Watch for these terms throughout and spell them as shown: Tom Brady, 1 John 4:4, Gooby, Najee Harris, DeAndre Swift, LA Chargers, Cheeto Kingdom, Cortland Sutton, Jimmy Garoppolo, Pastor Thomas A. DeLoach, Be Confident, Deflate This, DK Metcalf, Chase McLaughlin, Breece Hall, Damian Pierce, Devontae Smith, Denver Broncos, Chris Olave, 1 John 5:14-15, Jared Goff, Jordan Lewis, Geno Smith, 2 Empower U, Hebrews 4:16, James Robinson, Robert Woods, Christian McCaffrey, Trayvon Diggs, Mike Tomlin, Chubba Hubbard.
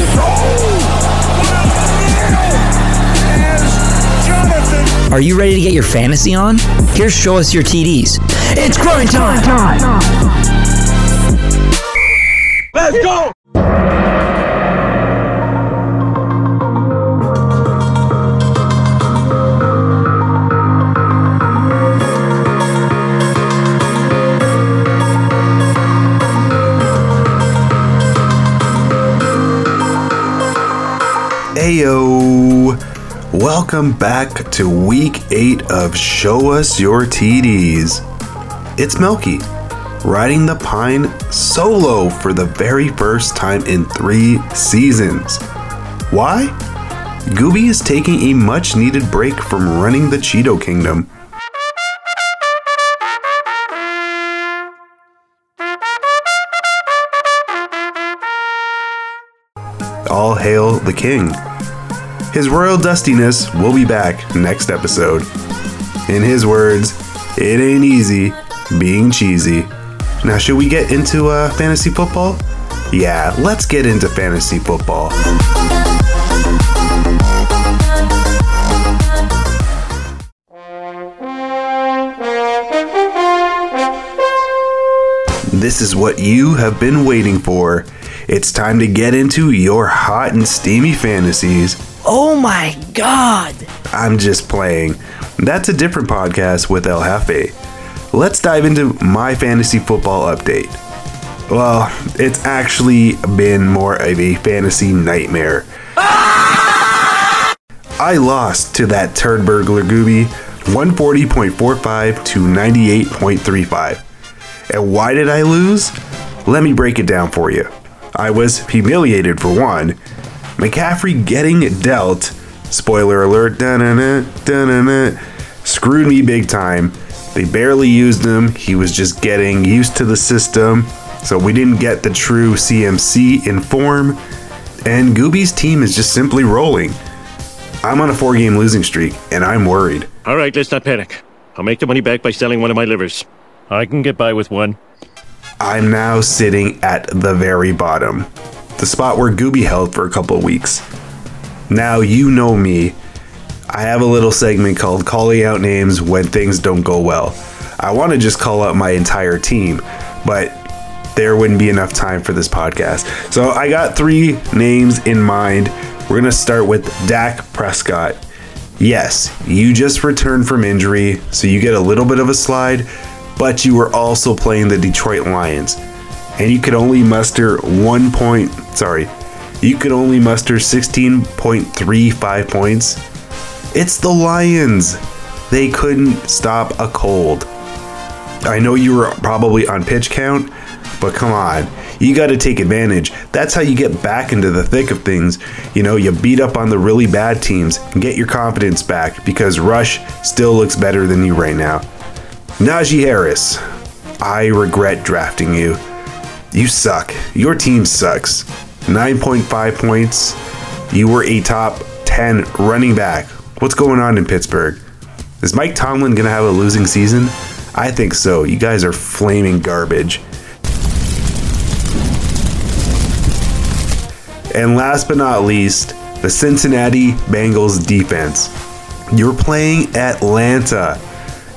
Robinson. Jonathan. Are you ready to get your fantasy on? Here, show us your TDs. It's grind time. Let's go. Heyo! Welcome back to Week 8 of Show Us Your TDs. It's Melky, riding the pine solo for the very first time in 3 seasons. Why? Gooby is taking a much-needed break from running the Cheeto Kingdom. All hail the king. His royal dustiness will be back next episode. In his words, it ain't easy being cheesy. Now, should we get into fantasy football? Yeah, let's get into fantasy football. This is what you have been waiting for. It's time to get into your hot and steamy fantasies. Oh my God! I'm just playing. That's a different podcast with El Jefe. Let's dive into my fantasy football update. Well, it's actually been more of a fantasy nightmare. Ah! I lost to that turd burglar Gooby 140.45 to 98.35. And why did I lose? Let me break it down for you. I was humiliated for one. McCaffrey getting dealt, spoiler alert, screwed me big time. They barely used him. He was just getting used to the system, so we didn't get the true CMC in form, and Gooby's team is just simply rolling. I'm on a 4-game losing streak, and I'm worried. All right, let's not panic. I'll make the money back by selling one of my livers. I can get by with one. I'm now sitting at the very bottom, the spot where Gooby held for a couple of weeks. Now, you know me. I have a little segment called Calling Out Names when things don't go well. I want to just call out my entire team, but there wouldn't be enough time for this podcast. So I got 3 names in mind. We're going to start with Dak Prescott. Yes, you just returned from injury, so you get a little bit of a slide, but you were also playing the Detroit Lions, and you could only muster 16.35 points. It's the Lions. They couldn't stop a cold. I know you were probably on pitch count, but come on. You got to take advantage. That's how you get back into the thick of things. You know, you beat up on the really bad teams and get your confidence back, because Rush still looks better than you right now. Najee Harris, I regret drafting you. You suck. Your team sucks. 9.5 points. You were a top 10 running back. What's going on in Pittsburgh? Is Mike Tomlin going to have a losing season? I think so. You guys are flaming garbage. And last but not least, the Cincinnati Bengals defense. You're playing Atlanta.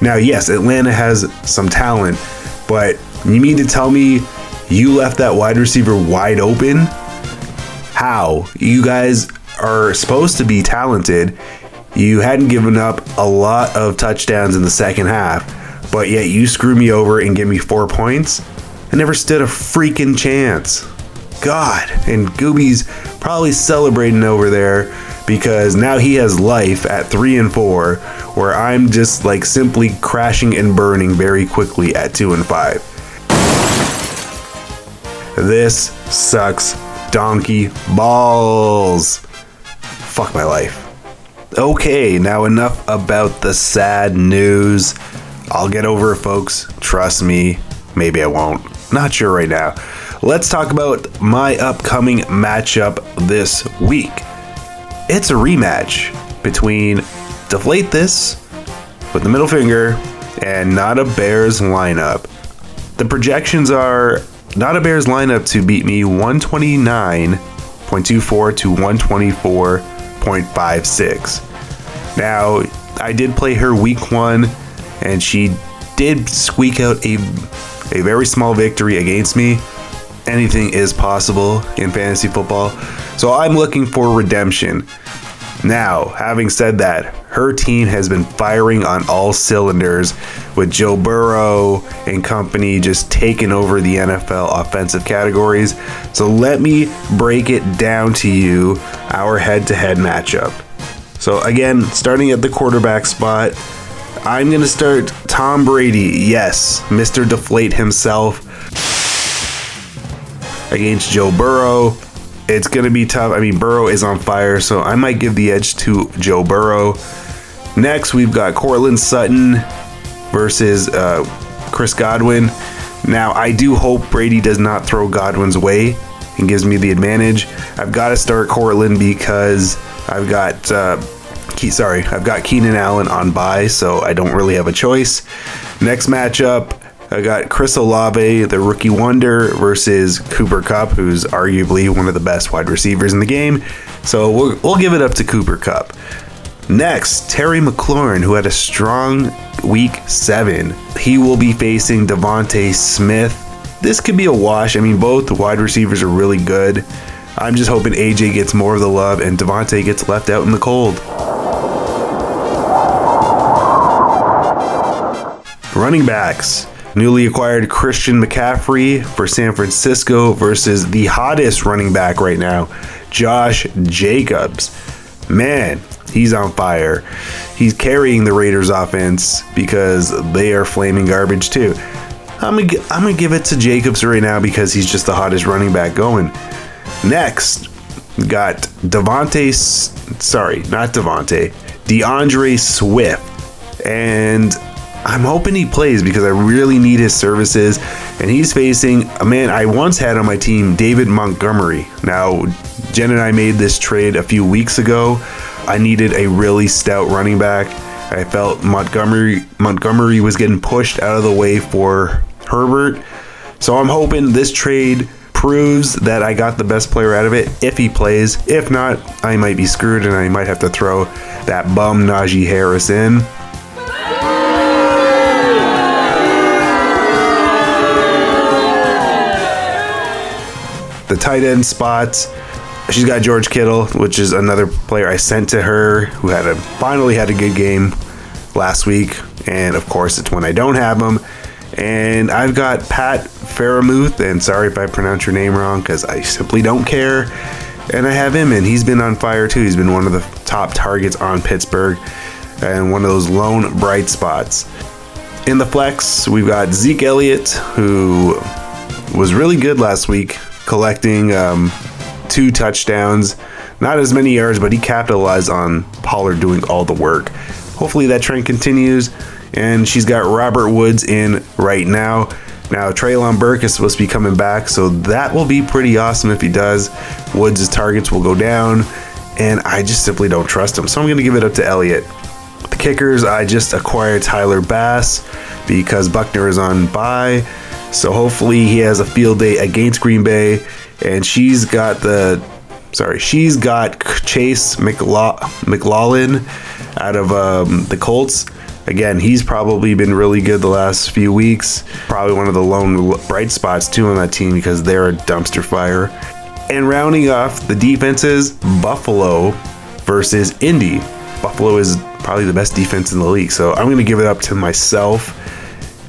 Now, yes, Atlanta has some talent, but you mean to tell me you left that wide receiver wide open? How? You guys are supposed to be talented. You hadn't given up a lot of touchdowns in the second half, but yet you screw me over and give me 4 points? I never stood a freaking chance. God, and Gooby's probably celebrating over there, because now he has life at 3-4, where I'm just like simply crashing and burning very quickly at 2-5. This sucks donkey balls. Fuck my life. Okay, now enough about the sad news. I'll get over it, folks. Trust me. Maybe I won't. Not sure right now. Let's talk about my upcoming matchup this week. It's a rematch between Deflate This with the middle finger and Not a Bears lineup. The projections are Not a Bears lineup to beat me 129.5 124.24 to 124.56. Now, I did play her week one, and she did squeak out a very small victory against me. Anything is possible in fantasy football, so I'm looking for redemption. Now, having said that, her team has been firing on all cylinders with Joe Burrow and company just taking over the NFL offensive categories. So let me break it down to you, our head-to-head matchup. So again, starting at the quarterback spot, I'm going to start Tom Brady. Yes, Mr. Deflate himself against Joe Burrow. It's going to be tough. I mean, Burrow is on fire, so I might give the edge to Joe Burrow. Next, we've got Cortland Sutton versus Chris Godwin. Now, I do hope Brady does not throw Godwin's way and gives me the advantage. I've got to start Cortland because I've got Keenan Allen on bye, so I don't really have a choice. Next matchup, I got Chris Olave, the rookie wonder, versus Cooper Kupp, who's arguably one of the best wide receivers in the game. So we'll give it up to Cooper Kupp. Next, Terry McLaurin, who had a strong week 7. He will be facing Devontae Smith. This could be a wash. I mean, both wide receivers are really good. I'm just hoping AJ gets more of the love and Devontae gets left out in the cold. Running backs. Newly acquired Christian McCaffrey for San Francisco versus the hottest running back right now, Josh Jacobs. Man, he's on fire. He's carrying the Raiders offense because they are flaming garbage too. I'm gonna give it to Jacobs right now because he's just the hottest running back going. Next, got DeAndre Swift, and I'm hoping he plays because I really need his services. And he's facing a man I once had on my team, David Montgomery. Now, Jen and I made this trade a few weeks ago. I needed a really stout running back. I felt Montgomery was getting pushed out of the way for Herbert. So I'm hoping this trade proves that I got the best player out of it if he plays. If not, I might be screwed and I might have to throw that bum Najee Harris in. The tight end spots, she's got George Kittle, which is another player I sent to her who finally had a good game last week, and of course it's when I don't have him. And I've got Pat Freiermuth, and sorry if I pronounce your name wrong because I simply don't care, and I have him, and he's been on fire too. He's been one of the top targets on Pittsburgh and one of those lone bright spots. In the flex, we've got Zeke Elliott, who was really good last week, collecting 2 touchdowns, not as many yards, but he capitalized on Pollard doing all the work. Hopefully that trend continues. And she's got Robert Woods in right now. Now Treylon Burke is supposed to be coming back, so that will be pretty awesome if he does. Woods' targets will go down, and I just simply don't trust him, so I'm going to give it up to Elliott. The kickers, I just acquired Tyler Bass because Buckner is on bye. So hopefully he has a field day against Green Bay, and she's got Chase McLaughlin out of the Colts. Again, he's probably been really good the last few weeks. Probably one of the lone bright spots too on that team because they're a dumpster fire. And rounding off the defenses, Buffalo versus Indy. Buffalo is probably the best defense in the league, so I'm going to give it up to myself.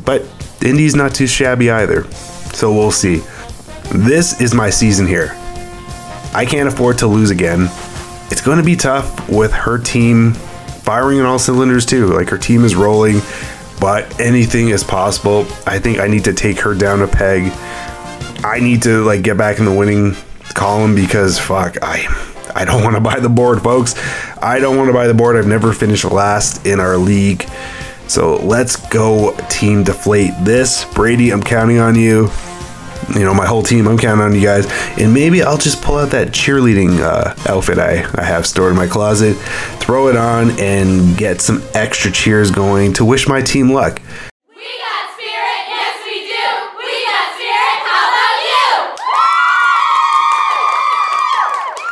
But Indy's not too shabby either, so we'll see. This is my season here. I can't afford to lose again. It's going to be tough with her team firing on all cylinders too. Like, her team is rolling, but anything is possible. I think I need to take her down a peg. I need to get back in the winning column because fuck, I don't want to buy the board, folks. I don't want to buy the board. I've never finished last in our league. So let's go, team deflate this. Brady, I'm counting on you. You know, my whole team, I'm counting on you guys. And maybe I'll just pull out that cheerleading outfit I have stored in my closet, throw it on, and get some extra cheers going to wish my team luck. We got spirit, yes we do. We got spirit, how about you?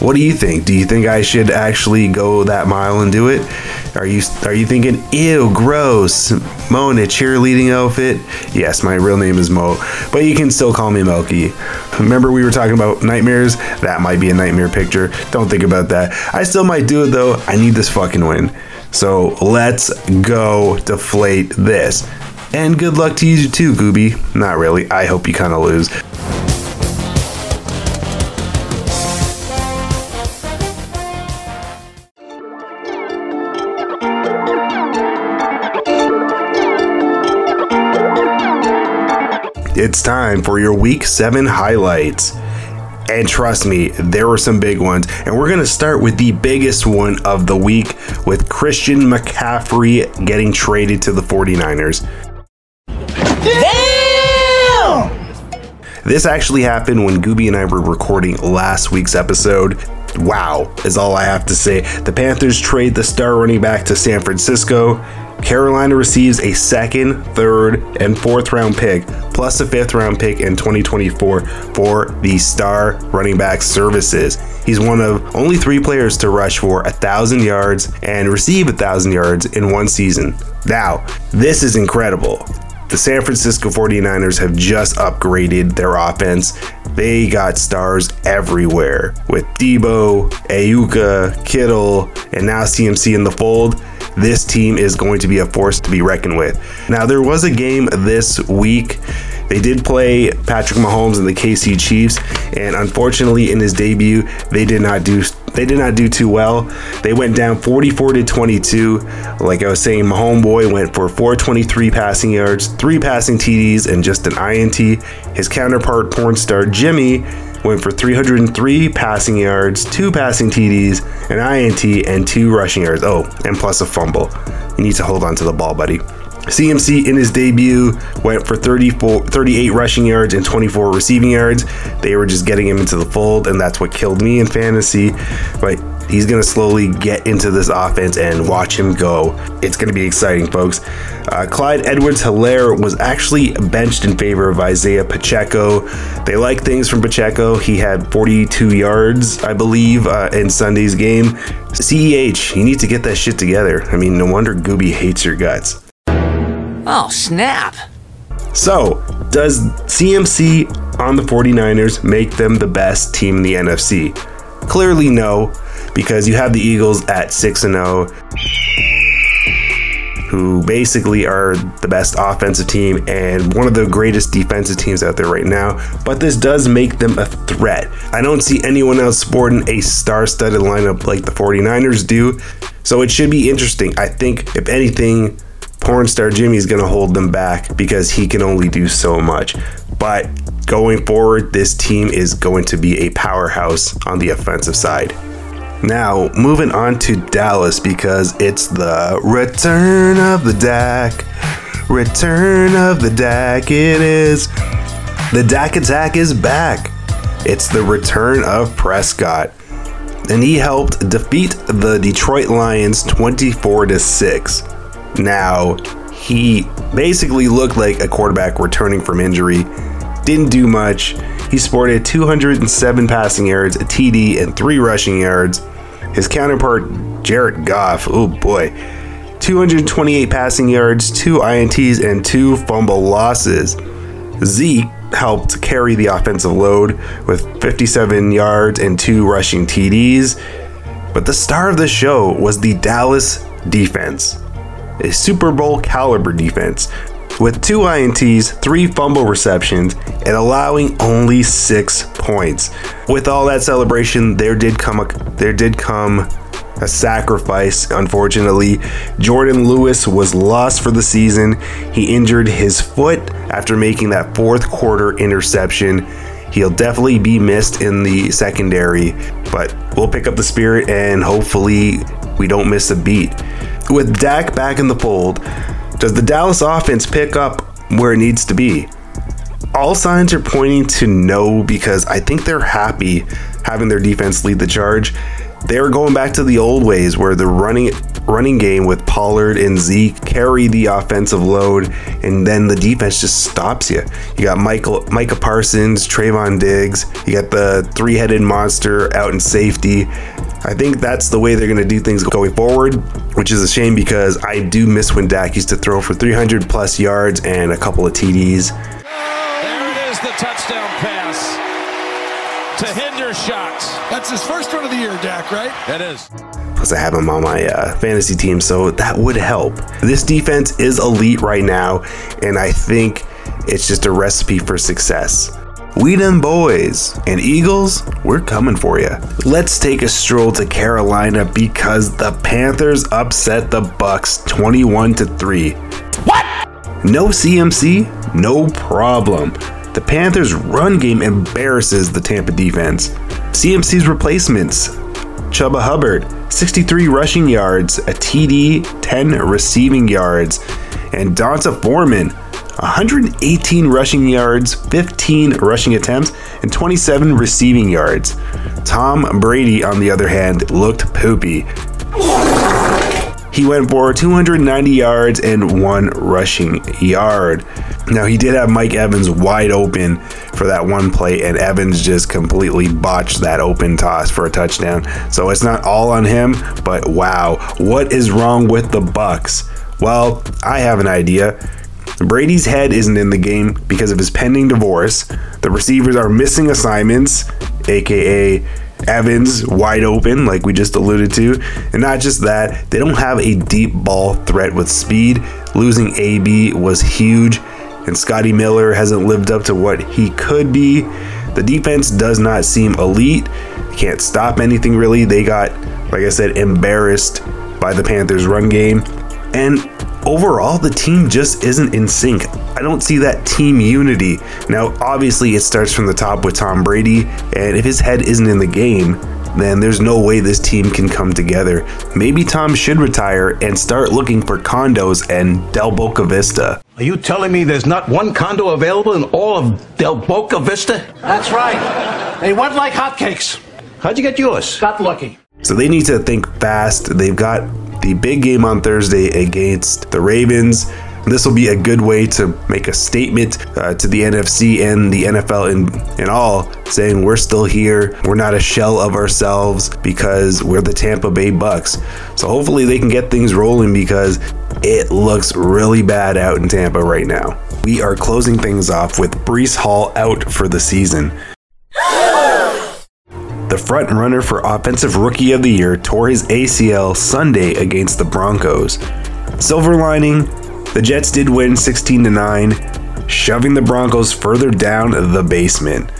What do you think? Do you think I should actually go that mile and do it? Are you thinking, ew, gross, Mo in a cheerleading outfit? Yes, my real name is Mo, but you can still call me Melky. Remember we were talking about nightmares? That might be a nightmare picture. Don't think about that. I still might do it though. I need this fucking win. So let's go deflate this. And good luck to you too, Gooby. Not really. I hope you kind of lose. It's time for your Week 7 highlights. And trust me, there were some big ones. And we're going to start with the biggest one of the week with Christian McCaffrey getting traded to the 49ers. Damn! This actually happened when Gooby and I were recording last week's episode. Wow, is all I have to say. The Panthers trade the star running back to San Francisco. Carolina receives a second, third, and fourth round pick, plus a fifth round pick in 2024 for the star running back services. He's one of only three players to rush for 1,000 yards and receive 1,000 yards in one season. Now, this is incredible. The San Francisco 49ers have just upgraded their offense. They got stars everywhere with Debo, Ayuka, Kittle, and now CMC in the fold. This team is going to be a force to be reckoned with. Now, there was a game this week. They did play Patrick Mahomes and the KC Chiefs, and unfortunately, in his debut, they did not do too well. They went down 44-22. Like I was saying, my homeboy went for 423 passing yards, 3 passing TDs, and just an INT. His counterpart, porn star Jimmy, went for 303 passing yards, 2 passing TDs, an INT, and 2 rushing yards. Oh, and plus a fumble. You need to hold on to the ball, buddy. CMC in his debut went for 38 rushing yards and 24 receiving yards. They were just getting him into the fold, and that's what killed me in fantasy. But he's going to slowly get into this offense and watch him go. It's going to be exciting, folks. Clyde Edwards-Hilaire was actually benched in favor of Isaiah Pacheco. They like things from Pacheco. He had 42 yards, I believe, in Sunday's game. CEH, you need to get that shit together. I mean, no wonder Gooby hates your guts. Oh, snap. So, does CMC on the 49ers make them the best team in the NFC? Clearly no, because you have the Eagles at 6-0, who basically are the best offensive team and one of the greatest defensive teams out there right now, but this does make them a threat. I don't see anyone else sporting a star-studded lineup like the 49ers do, so it should be interesting. I think, if anything, porn star Jimmy's gonna hold them back because he can only do so much. But going forward, this team is going to be a powerhouse on the offensive side. Now, moving on to Dallas, because it's the return of the Dak. Return of the Dak, it is. The Dak attack is back. It's the return of Prescott. And he helped defeat the Detroit Lions 24-6. Now, he basically looked like a quarterback returning from injury. Didn't do much. He sported 207 passing yards, a TD, and 3 rushing yards. His counterpart, Jared Goff, oh boy, 228 passing yards, 2 INTs, and 2 fumble losses. Zeke helped carry the offensive load with 57 yards and 2 rushing TDs. But the star of the show was the Dallas defense. A Super Bowl caliber defense with 2 INTs, 3 fumble receptions, and allowing only 6 points. With all that celebration, there did come a sacrifice, unfortunately. Jordan Lewis was lost for the season. He injured his foot after making that fourth quarter interception. He'll definitely be missed in the secondary, but we'll pick up the spirit and hopefully we don't miss a beat. With Dak back in the fold, does the Dallas offense pick up where it needs to be? All signs are pointing to no, because I think they're happy having their defense lead the charge. They're going back to the old ways where they're running running game with Pollard and Zeke carry the offensive load, and then the defense just stops you. You got Micah Parsons, Trayvon Diggs. You got the three-headed monster out in safety. I think that's the way they're going to do things going forward, which is a shame because I do miss when Dak used to throw for 300 plus yards and a couple of TDs. There it is, the touchdown pass to Hendershot. That's his first run of the year, Dak, right? That is. Plus I have him on my fantasy team, so that would help. This defense is elite right now, and I think it's just a recipe for success. We them boys, and Eagles, we're coming for you. Let's take a stroll to Carolina because the Panthers upset the Bucks 21-3. What? No CMC, no problem. The Panthers' run game embarrasses the Tampa defense. CMC's replacements: Chuba Hubbard, 63 rushing yards, a TD, 10 receiving yards, and Dont'a Foreman, 118 rushing yards, 15 rushing attempts, and 27 receiving yards. Tom Brady, on the other hand, looked poopy. He went for 290 yards and 1 rushing yard. Now, he did have Mike Evans wide open for that one play, and Evans just completely botched that open toss for a touchdown. So it's not all on him, but wow, what is wrong with the Bucks? Well, I have an idea. Brady's head isn't in the game because of his pending divorce. The receivers are missing assignments, aka Evans wide open, like we just alluded to. And not just that, they don't have a deep ball threat with speed. Losing AB was huge, and Scotty Miller hasn't lived up to what he could be. The defense does not seem elite. They can't stop anything really. They got, like I said, embarrassed by the Panthers' run game. And overall, the team just isn't in sync. I don't see that team unity. Now, obviously, it starts from the top with Tom Brady, and if his head isn't in the game, then there's no way this team can come together. Maybe Tom should retire and start looking for condos and Del Boca Vista. Are you telling me there's not one condo available in all of Del Boca Vista? That's right. They went like hotcakes. How'd you get yours? Got lucky. So they need to think fast. They've got the big game on Thursday against the Ravens. This will be a good way to make a statement to the NFC and the NFL in all, saying we're still here. We're not a shell of ourselves because we're the Tampa Bay Bucks. So hopefully they can get things rolling because it looks really bad out in Tampa right now. We are closing things off with Breece Hall out for the season. The front runner for Offensive Rookie of the Year tore his ACL Sunday against the Broncos. Silver lining, the Jets did win 16-9, shoving the Broncos further down the basement.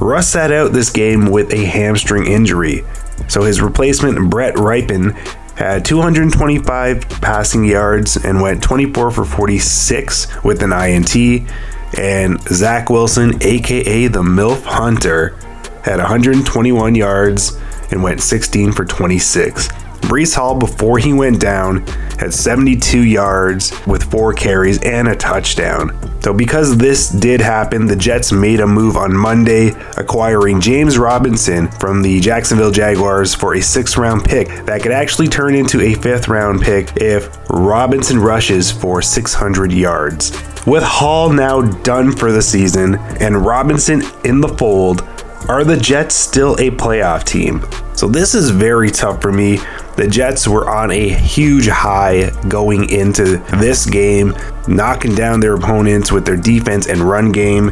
Russ sat out this game with a hamstring injury, so his replacement Brett Rypien had 225 passing yards and went 24 for 46 with an INT, and Zach Wilson, aka the MILF Hunter, had 121 yards and went 16 for 26. Breece Hall, before he went down, had 72 yards with 4 carries and a touchdown. So because this did happen, the Jets made a move on Monday, acquiring James Robinson from the Jacksonville Jaguars for a 6th-round pick that could actually turn into a 5th-round pick if Robinson rushes for 600 yards. With Hall now done for the season and Robinson in the fold, are the Jets still a playoff team? So this is very tough for me. The Jets were on a huge high going into this game, knocking down their opponents with their defense and run game.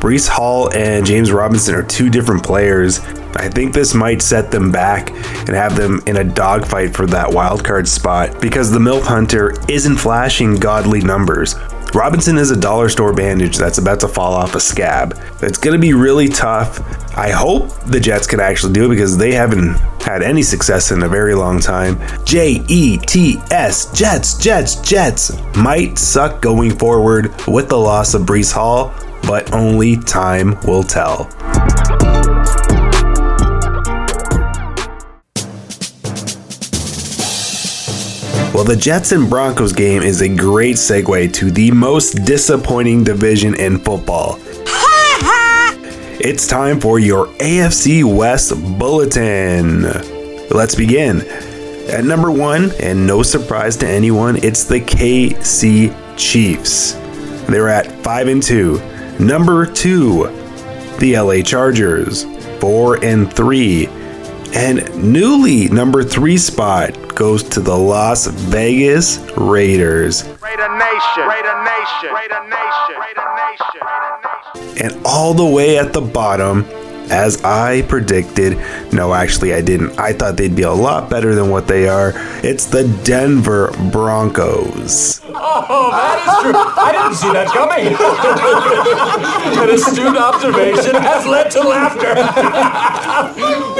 Breece Hall and James Robinson are two different players. I think this might set them back and have them in a dogfight for that wildcard spot because the MILF Hunter isn't flashing godly numbers. Robinson is a dollar store bandage that's about to fall off a scab. It's going to be really tough. I hope the Jets can actually do it because they haven't had any success in a very long time. Jets, Jets might suck going forward with the loss of Breece Hall, but only time will tell. Well, the Jets and Broncos game is a great segue to the most disappointing division in football. It's time for your AFC West Bulletin. Let's begin. At number one, and no surprise to anyone, it's the KC Chiefs. They're at 5-2. Number two, the LA Chargers, 4-3. And newly number three spot goes to the Las Vegas Raiders. And all the way at the bottom, as I predicted, no, actually I didn't. I thought they'd be a lot better than what they are. It's the Denver Broncos. Oh, that is true. I didn't see that coming. An astute observation has led to laughter.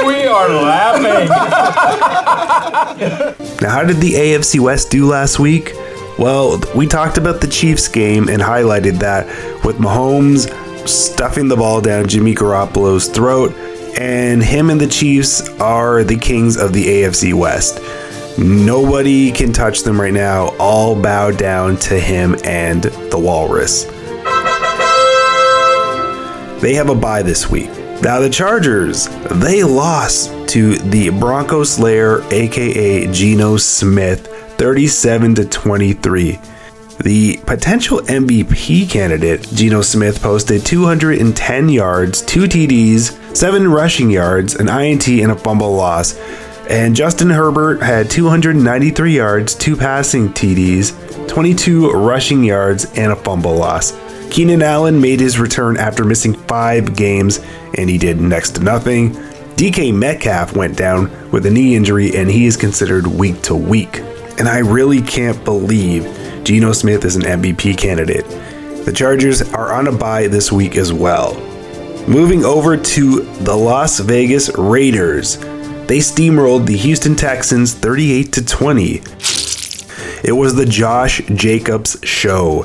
We are laughing. Now, how did the AFC West do last week? Well, we talked about the Chiefs game and highlighted that with Mahomes stuffing the ball down Jimmy Garoppolo's throat, and him and the Chiefs are the kings of the AFC West. Nobody can touch them right now. All bow down to him and the Walrus. They have a bye this week. Now the Chargers, they lost to the Bronco Slayer, aka Geno Smith, 37-23. The potential MVP candidate, Geno Smith, posted 210 yards, 2 TDs, 7 rushing yards, an INT, and a fumble loss. And Justin Herbert had 293 yards, 2 passing TDs, 22 rushing yards, and a fumble loss. Keenan Allen made his return after missing 5 games, and he did next to nothing. DK Metcalf went down with a knee injury, and he is considered week to week. And I really can't believe Geno Smith is an MVP candidate. The Chargers are on a bye this week as well. Moving over to the Las Vegas Raiders. They steamrolled the Houston Texans 38-20. It was the Josh Jacobs show.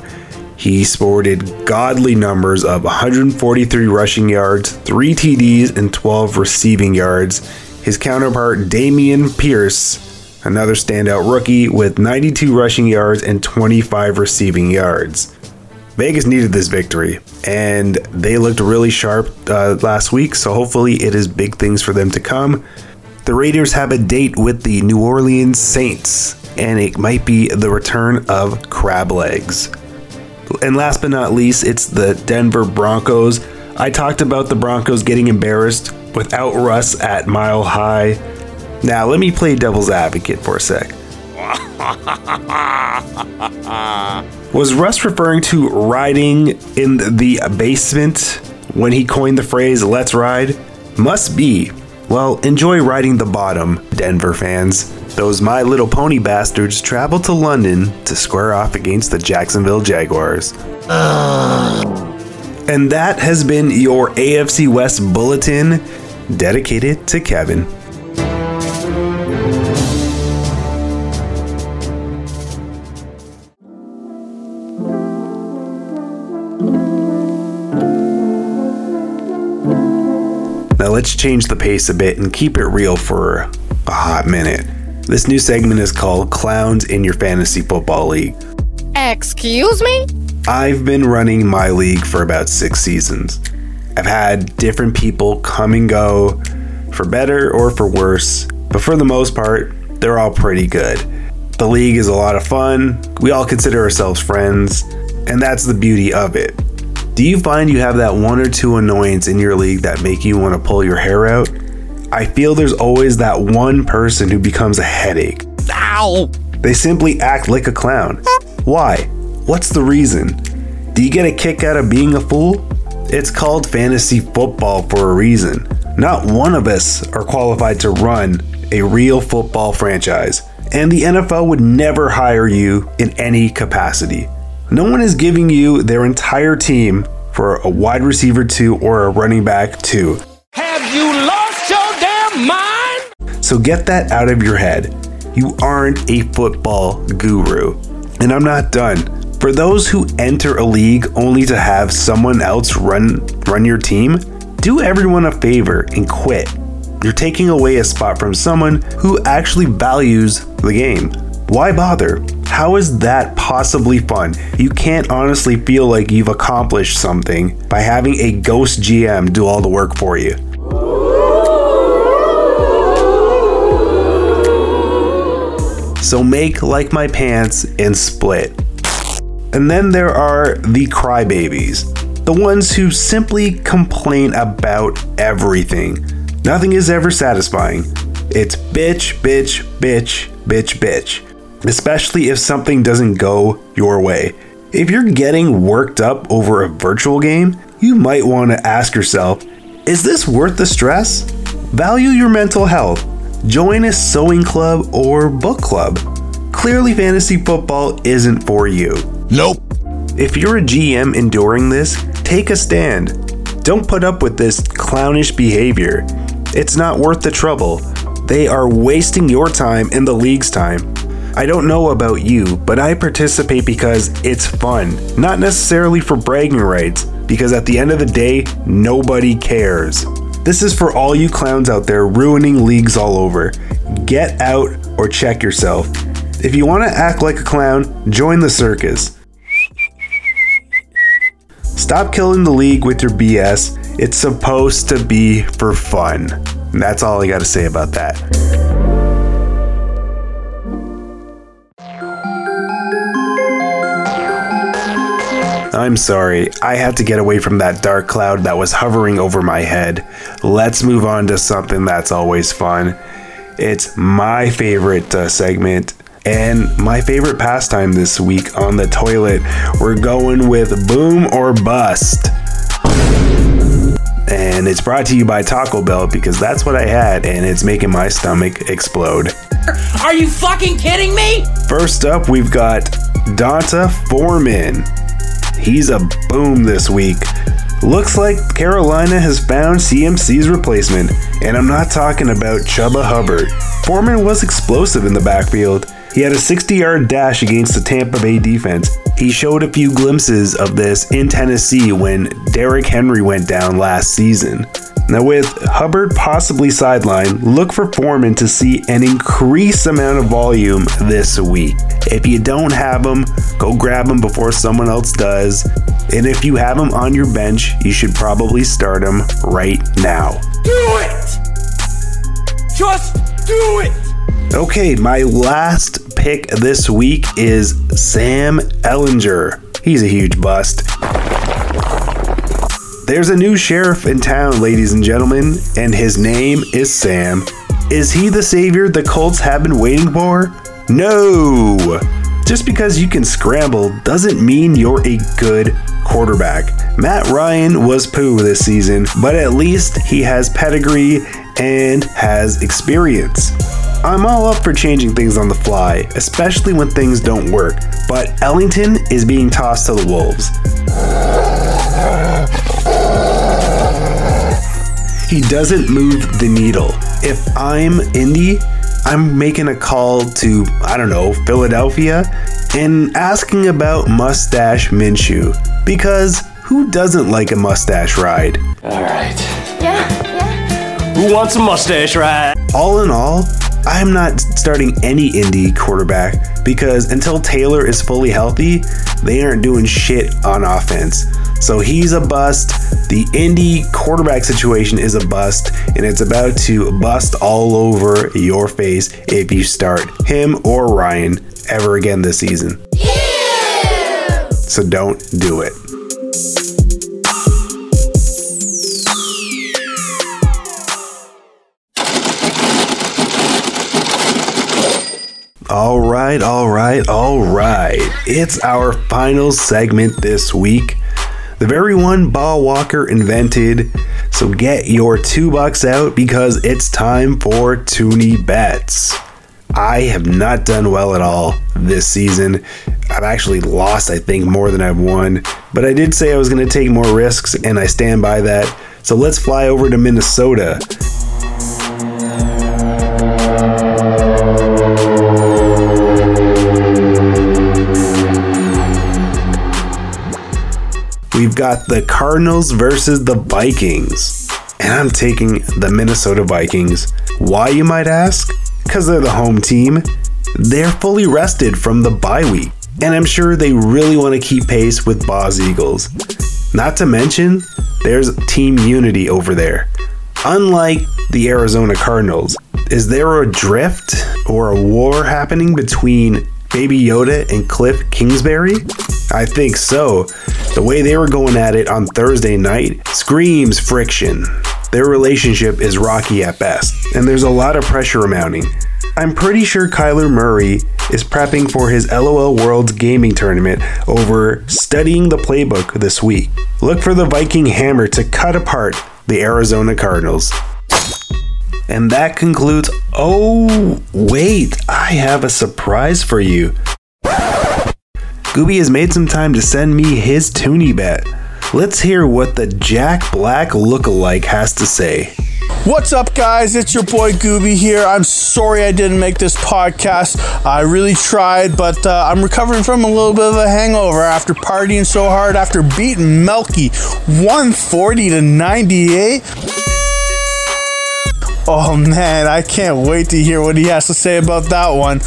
He sported godly numbers of 143 rushing yards, 3 TDs, and 12 receiving yards. His counterpart, Damian Pierce, another standout rookie with 92 rushing yards and 25 receiving yards. Vegas needed this victory, and they looked really sharp last week, so hopefully it is big things for them to come. The Raiders have a date with the New Orleans Saints, and it might be the return of crab legs. And last but not least, it's the Denver Broncos. I talked about the Broncos getting embarrassed without Russ at Mile High. Now, let me play devil's advocate for a sec. Was Russ referring to riding in the basement when he coined the phrase, "let's ride"? Must be. Well, enjoy riding the bottom, Denver fans. Those My Little Pony bastards traveled to London to square off against the Jacksonville Jaguars. And that has been your AFC West Bulletin, dedicated to Kevin. Now let's change the pace a bit and keep it real for a hot minute. This new segment is called Clowns in Your Fantasy Football League. Excuse me? I've been running my league for about 6 seasons. I've had different people come and go, for better or for worse, but for the most part, they're all pretty good. The league is a lot of fun. We all consider ourselves friends, and that's the beauty of it. Do you find you have that one or two annoyances in your league that make you want to pull your hair out? I feel there's always that one person who becomes a headache. Ow! They simply act like a clown. Why? What's the reason? Do you get a kick out of being a fool? It's called fantasy football for a reason. Not one of us are qualified to run a real football franchise, and the NFL would never hire you in any capacity. No one is giving you their entire team for a wide receiver 2 or a running back 2. Have you lost your damn mind? So get that out of your head. You aren't a football guru. And I'm not done. For those who enter a league only to have someone else run your team, do everyone a favor and quit. You're taking away a spot from someone who actually values the game. Why bother? How is that possibly fun? You can't honestly feel like you've accomplished something by having a ghost GM do all the work for you. So make like my pants and split. And then there are the crybabies, the ones who simply complain about everything. Nothing is ever satisfying. It's bitch, bitch, bitch, bitch, bitch, especially if something doesn't go your way. If you're getting worked up over a virtual game, you might want to ask yourself, is this worth the stress? Value your mental health. Join a sewing club or book club. Clearly, fantasy football isn't for you. Nope. If you're a GM enduring this, take a stand. Don't put up with this clownish behavior. It's not worth the trouble. They are wasting your time and the league's time. I don't know about you, but I participate because it's fun, not necessarily for bragging rights, because at the end of the day, nobody cares. This is for all you clowns out there ruining leagues all over. Get out or check yourself. If you want to act like a clown, join the circus. Stop killing the league with your BS. It's supposed to be for fun. And that's all I got to say about that. I'm sorry, I had to get away from that dark cloud that was hovering over my head. Let's move on to something that's always fun. It's my favorite segment and my favorite pastime this week on the toilet. We're going with Boom or Bust. And it's brought to you by Taco Bell because that's what I had and it's making my stomach explode. Are you fucking kidding me? First up, we've got Dont'a Foreman. He's a boom this week. Looks like Carolina has found CMC's replacement, and I'm not talking about Chubba Hubbard. Foreman was explosive in the backfield. He had a 60-yard dash against the Tampa Bay defense. He showed a few glimpses of this in Tennessee when Derrick Henry went down last season. Now with Hubbard possibly sidelined, look for Foreman to see an increased amount of volume this week. If you don't have him, go grab him before someone else does. And if you have him on your bench, you should probably start him right now. Do it! Just do it! Okay, my last pick this week is Sam Ehlinger. He's a huge bust. There's a new sheriff in town, ladies and gentlemen, and his name is Sam. Is he the savior the Colts have been waiting for? No! Just because you can scramble doesn't mean you're a good quarterback. Matt Ryan was poo this season, but at least he has pedigree and has experience. I'm all up for changing things on the fly, especially when things don't work, but Ellington is being tossed to the wolves. He doesn't move the needle. If I'm Indy, I'm making a call to, Philadelphia and asking about Mustache Minshew. Because who doesn't like a mustache ride? All right. Yeah. Who wants a mustache ride? All in all, I'm not starting any Indy quarterback because until Taylor is fully healthy, they aren't doing shit on offense. So he's a bust. The Indy quarterback situation is a bust, and it's about to bust all over your face if you start him or Ryan ever again this season. Yeah. So don't do it. All right. It's our final segment this week. The very one Ball Walker invented, so get your $2 out because it's time for Toonie Bets. I have not done well at all this season. I've actually lost, I think, more than I've won, but I did say I was going to take more risks, and I stand by that. So let's fly over to Minnesota. We've got the Cardinals versus the Vikings, and I'm taking the Minnesota Vikings. Why, you might ask? Because they're the home team. They're fully rested from the bye week, and I'm sure they really want to keep pace with Boz Eagles. Not to mention, there's team unity over there. Unlike the Arizona Cardinals, is there a drift or a war happening between Baby Yoda and Cliff Kingsbury? I think so. The way they were going at it on Thursday night screams friction. Their relationship is rocky at best, and there's a lot of pressure mounting. I'm pretty sure Kyler Murray is prepping for his LOL Worlds gaming tournament over studying the playbook this week. Look for the Viking hammer to cut apart the Arizona Cardinals. And that concludes... Oh, wait, I have a surprise for you. Gooby has made some time to send me his Toonie bet. Let's hear what the Jack Black lookalike has to say. What's up, guys? It's your boy Gooby here. I'm sorry I didn't make this podcast. I really tried, but I'm recovering from a little bit of a hangover after partying so hard after beating Melky 140-98. Oh man, I can't wait to hear what he has to say about that one.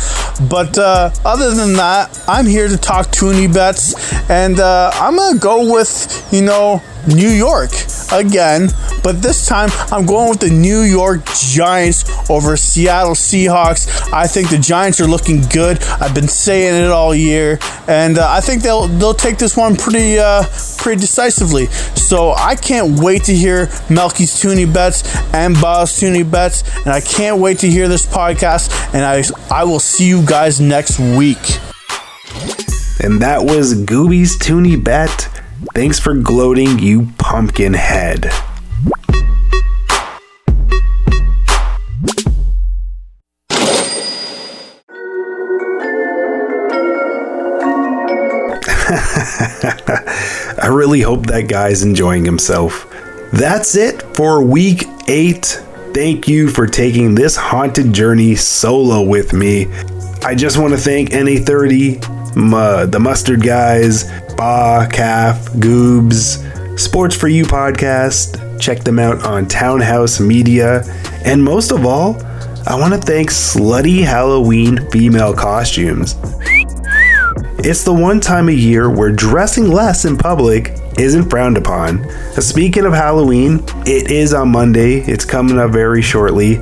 But other than that, I'm here to talk Toonie bets, and I'm gonna go with, you know, New York again, but this time I'm going with the New York Giants over Seattle Seahawks. I think the Giants are looking good. I've been saying it all year, and I think they'll take this one pretty decisively. So I can't wait to hear Melky's Toonie bets and Bob's Toonie bets, and I can't wait to hear this podcast, and I will see you guys next week. And that was Gooby's Toonie bet. Thanks for gloating, you pumpkin head. I really hope that guy's enjoying himself. That's it for week 8. Thank you for taking this haunted journey solo with me. I just want to thank NA30, the Mustard Guys, Ba, Calf, Goobs, Sports For You Podcast. Check them out on Townhouse Media. And most of all, I want to thank Slutty Halloween Female Costumes. It's the one time a year where dressing less in public isn't frowned upon. Speaking of Halloween, it is on Monday. It's coming up very shortly.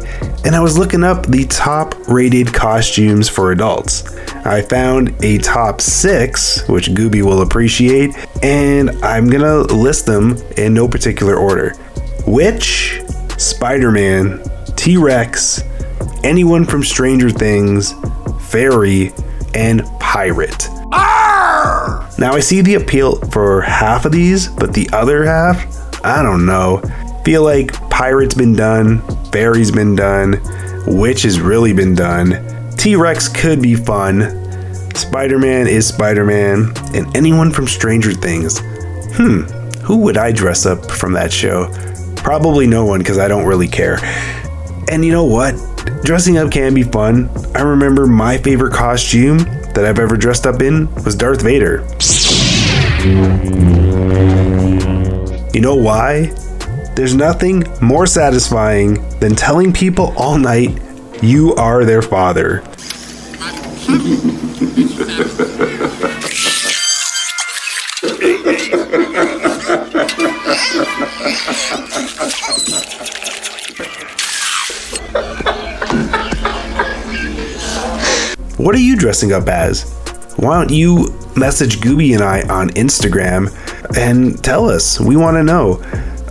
And I was looking up the top rated costumes for adults. I found a top 6, which Gooby will appreciate. And I'm going to list them in no particular order. Witch, Spider-Man, T-Rex, anyone from Stranger Things, Fairy, and Pirate. Arr! Now I see the appeal for half of these, but the other half, I don't know. Feel like Pirate's been done, Fairy's been done, Witch has really been done, T-Rex could be fun, Spider-Man is Spider-Man, and anyone from Stranger Things. Who would I dress up from that show? Probably no one, because I don't really care. And you know what? Dressing up can be fun. I remember my favorite costume that I've ever dressed up in was Darth Vader. You know why? There's nothing more satisfying than telling people all night you are their father. What are you dressing up as? Why don't you message Gooby and I on Instagram and tell us? We want to know.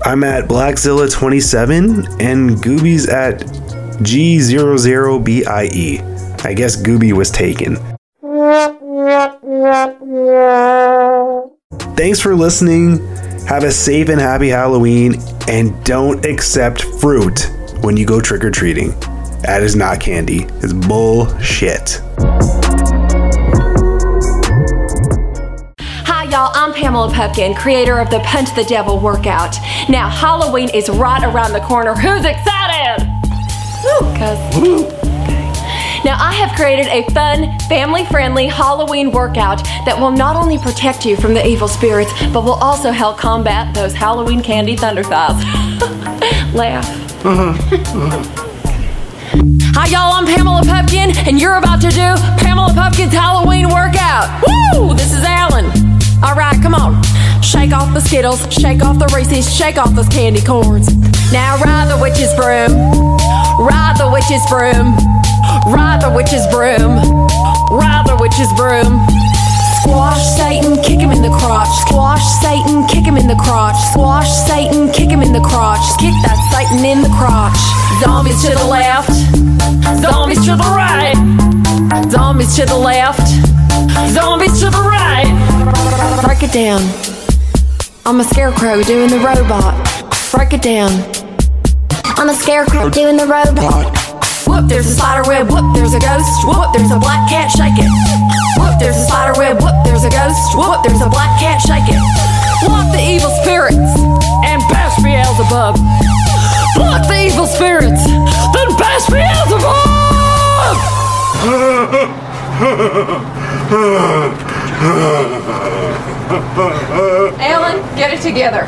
I'm at Blackzilla27 and Gooby's at G00BIE. I guess Gooby was taken. Thanks for listening. Have a safe and happy Halloween, and don't accept fruit when you go trick-or-treating. That is not candy. It's bullshit. Hi, y'all. I'm Pamela Pupkin, creator of the Punch the Devil workout. Now, Halloween is right around the corner. Who's excited? Woo, cuz. Now, I have created a fun, family-friendly Halloween workout that will not only protect you from the evil spirits, but will also help combat those Halloween candy thunder thighs. Laugh. Hi, y'all, I'm Pamela Pupkin, and you're about to do Pamela Pupkin's Halloween workout. Woo! This is Alan. All right, come on. Shake off the Skittles, shake off the Reese's, shake off those candy corns. Now ride the witch's broom. Ride the witch's broom. Ride the witch's broom. Ride the witch's broom. Squash Satan, kick him in the crotch. Squash Satan, kick him in the crotch. Squash Satan, kick him in the crotch. Kick that Satan in the crotch. Zombies to the left. Zombies to the right. Zombies to the left. Zombies to the right. Break it down. I'm a scarecrow doing the robot. Break it down. I'm a scarecrow doing the robot. Whoop, there's a spider web. Whoop, there's a ghost. Whoop, there's a black cat. Shake it. Whoop, there's a spider web. Whoop, there's a ghost. Whoop, there's a black cat. Shake it. Block the evil spirits and bash Beelzebub. Block the evil spirits, then bash Beelzebub. Alan, get it together.